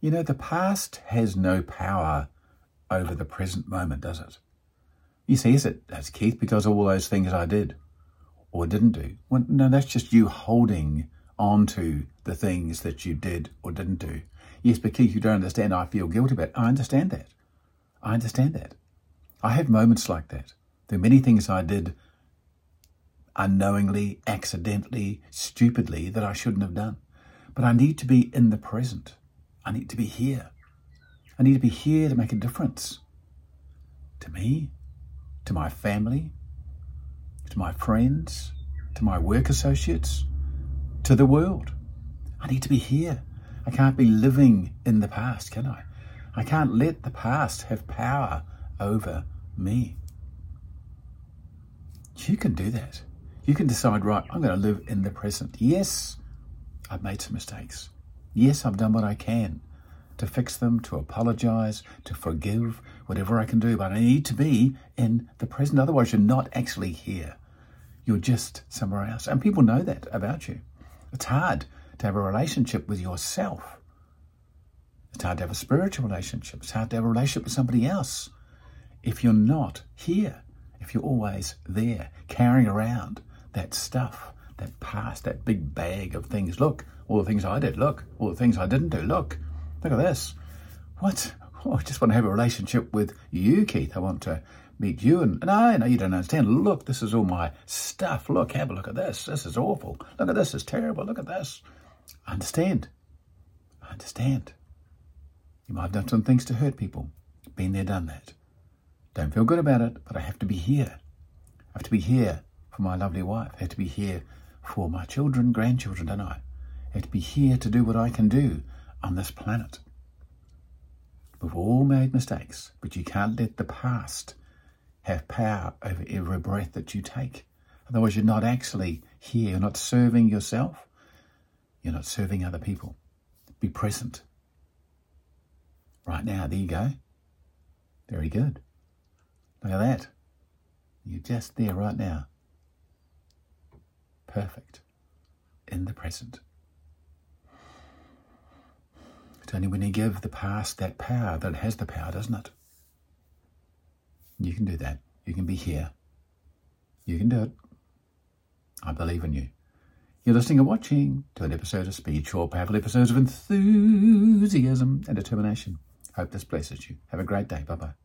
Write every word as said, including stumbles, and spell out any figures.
You know, the past has no power over the present moment, does it? You say, yes, it does, Keith, because all those things I did or didn't do. Well, no, that's just you holding on to the things that you did or didn't do. Yes, but Keith, you don't understand. I feel guilty about it. I understand that. I understand that. I have moments like that. There are many things I did unknowingly, accidentally, stupidly that I shouldn't have done. But I need to be in the present. I need to be here. I need to be here to make a difference. To me, to my family, to my friends, to my work associates, to the world. I need to be here. I can't be living in the past, can I? I can't let the past have power over me. You can do that. You can decide, right, I'm going to live in the present. Yes, I've made some mistakes. Yes, I've done what I can to fix them, to apologize, to forgive, whatever I can do. But I need to be in the present. Otherwise, you're not actually here. You're just somewhere else. And people know that about you. It's hard to have a relationship with yourself. It's hard to have a spiritual relationship. It's hard to have a relationship with somebody else if you're not here, if you're always there, carrying around that stuff, that past, that big bag of things. Look, all the things I did. Look, all the things I didn't do. Look, look at this. What? Oh, I just want to have a relationship with you, Keith. I want to meet you. And no, no, you don't understand. Look, this is all my stuff. Look, have a look at this. This is awful. Look at this. It's terrible. Look at this. I understand. I understand. You might have done some things to hurt people. Been there, done that. Don't feel good about it, but I have to be here. I have to be here for my lovely wife. I have to be here for my children, grandchildren, don't I? I have to be here to do what I can do on this planet. We've all made mistakes, but you can't let the past have power over every breath that you take. Otherwise, you're not actually here. You're not serving yourself. You're not serving other people. Be present. Right now, there you go. Very good. Look at that. You're just there right now. Perfect. In the present. It's only when you give the past that power that it has the power, doesn't it? You can do that. You can be here. You can do it. I believe in you. You're listening or watching to an episode of Speed, short, powerful episodes of enthusiasm and determination. Hope this blesses you. Have a great day. Bye-bye.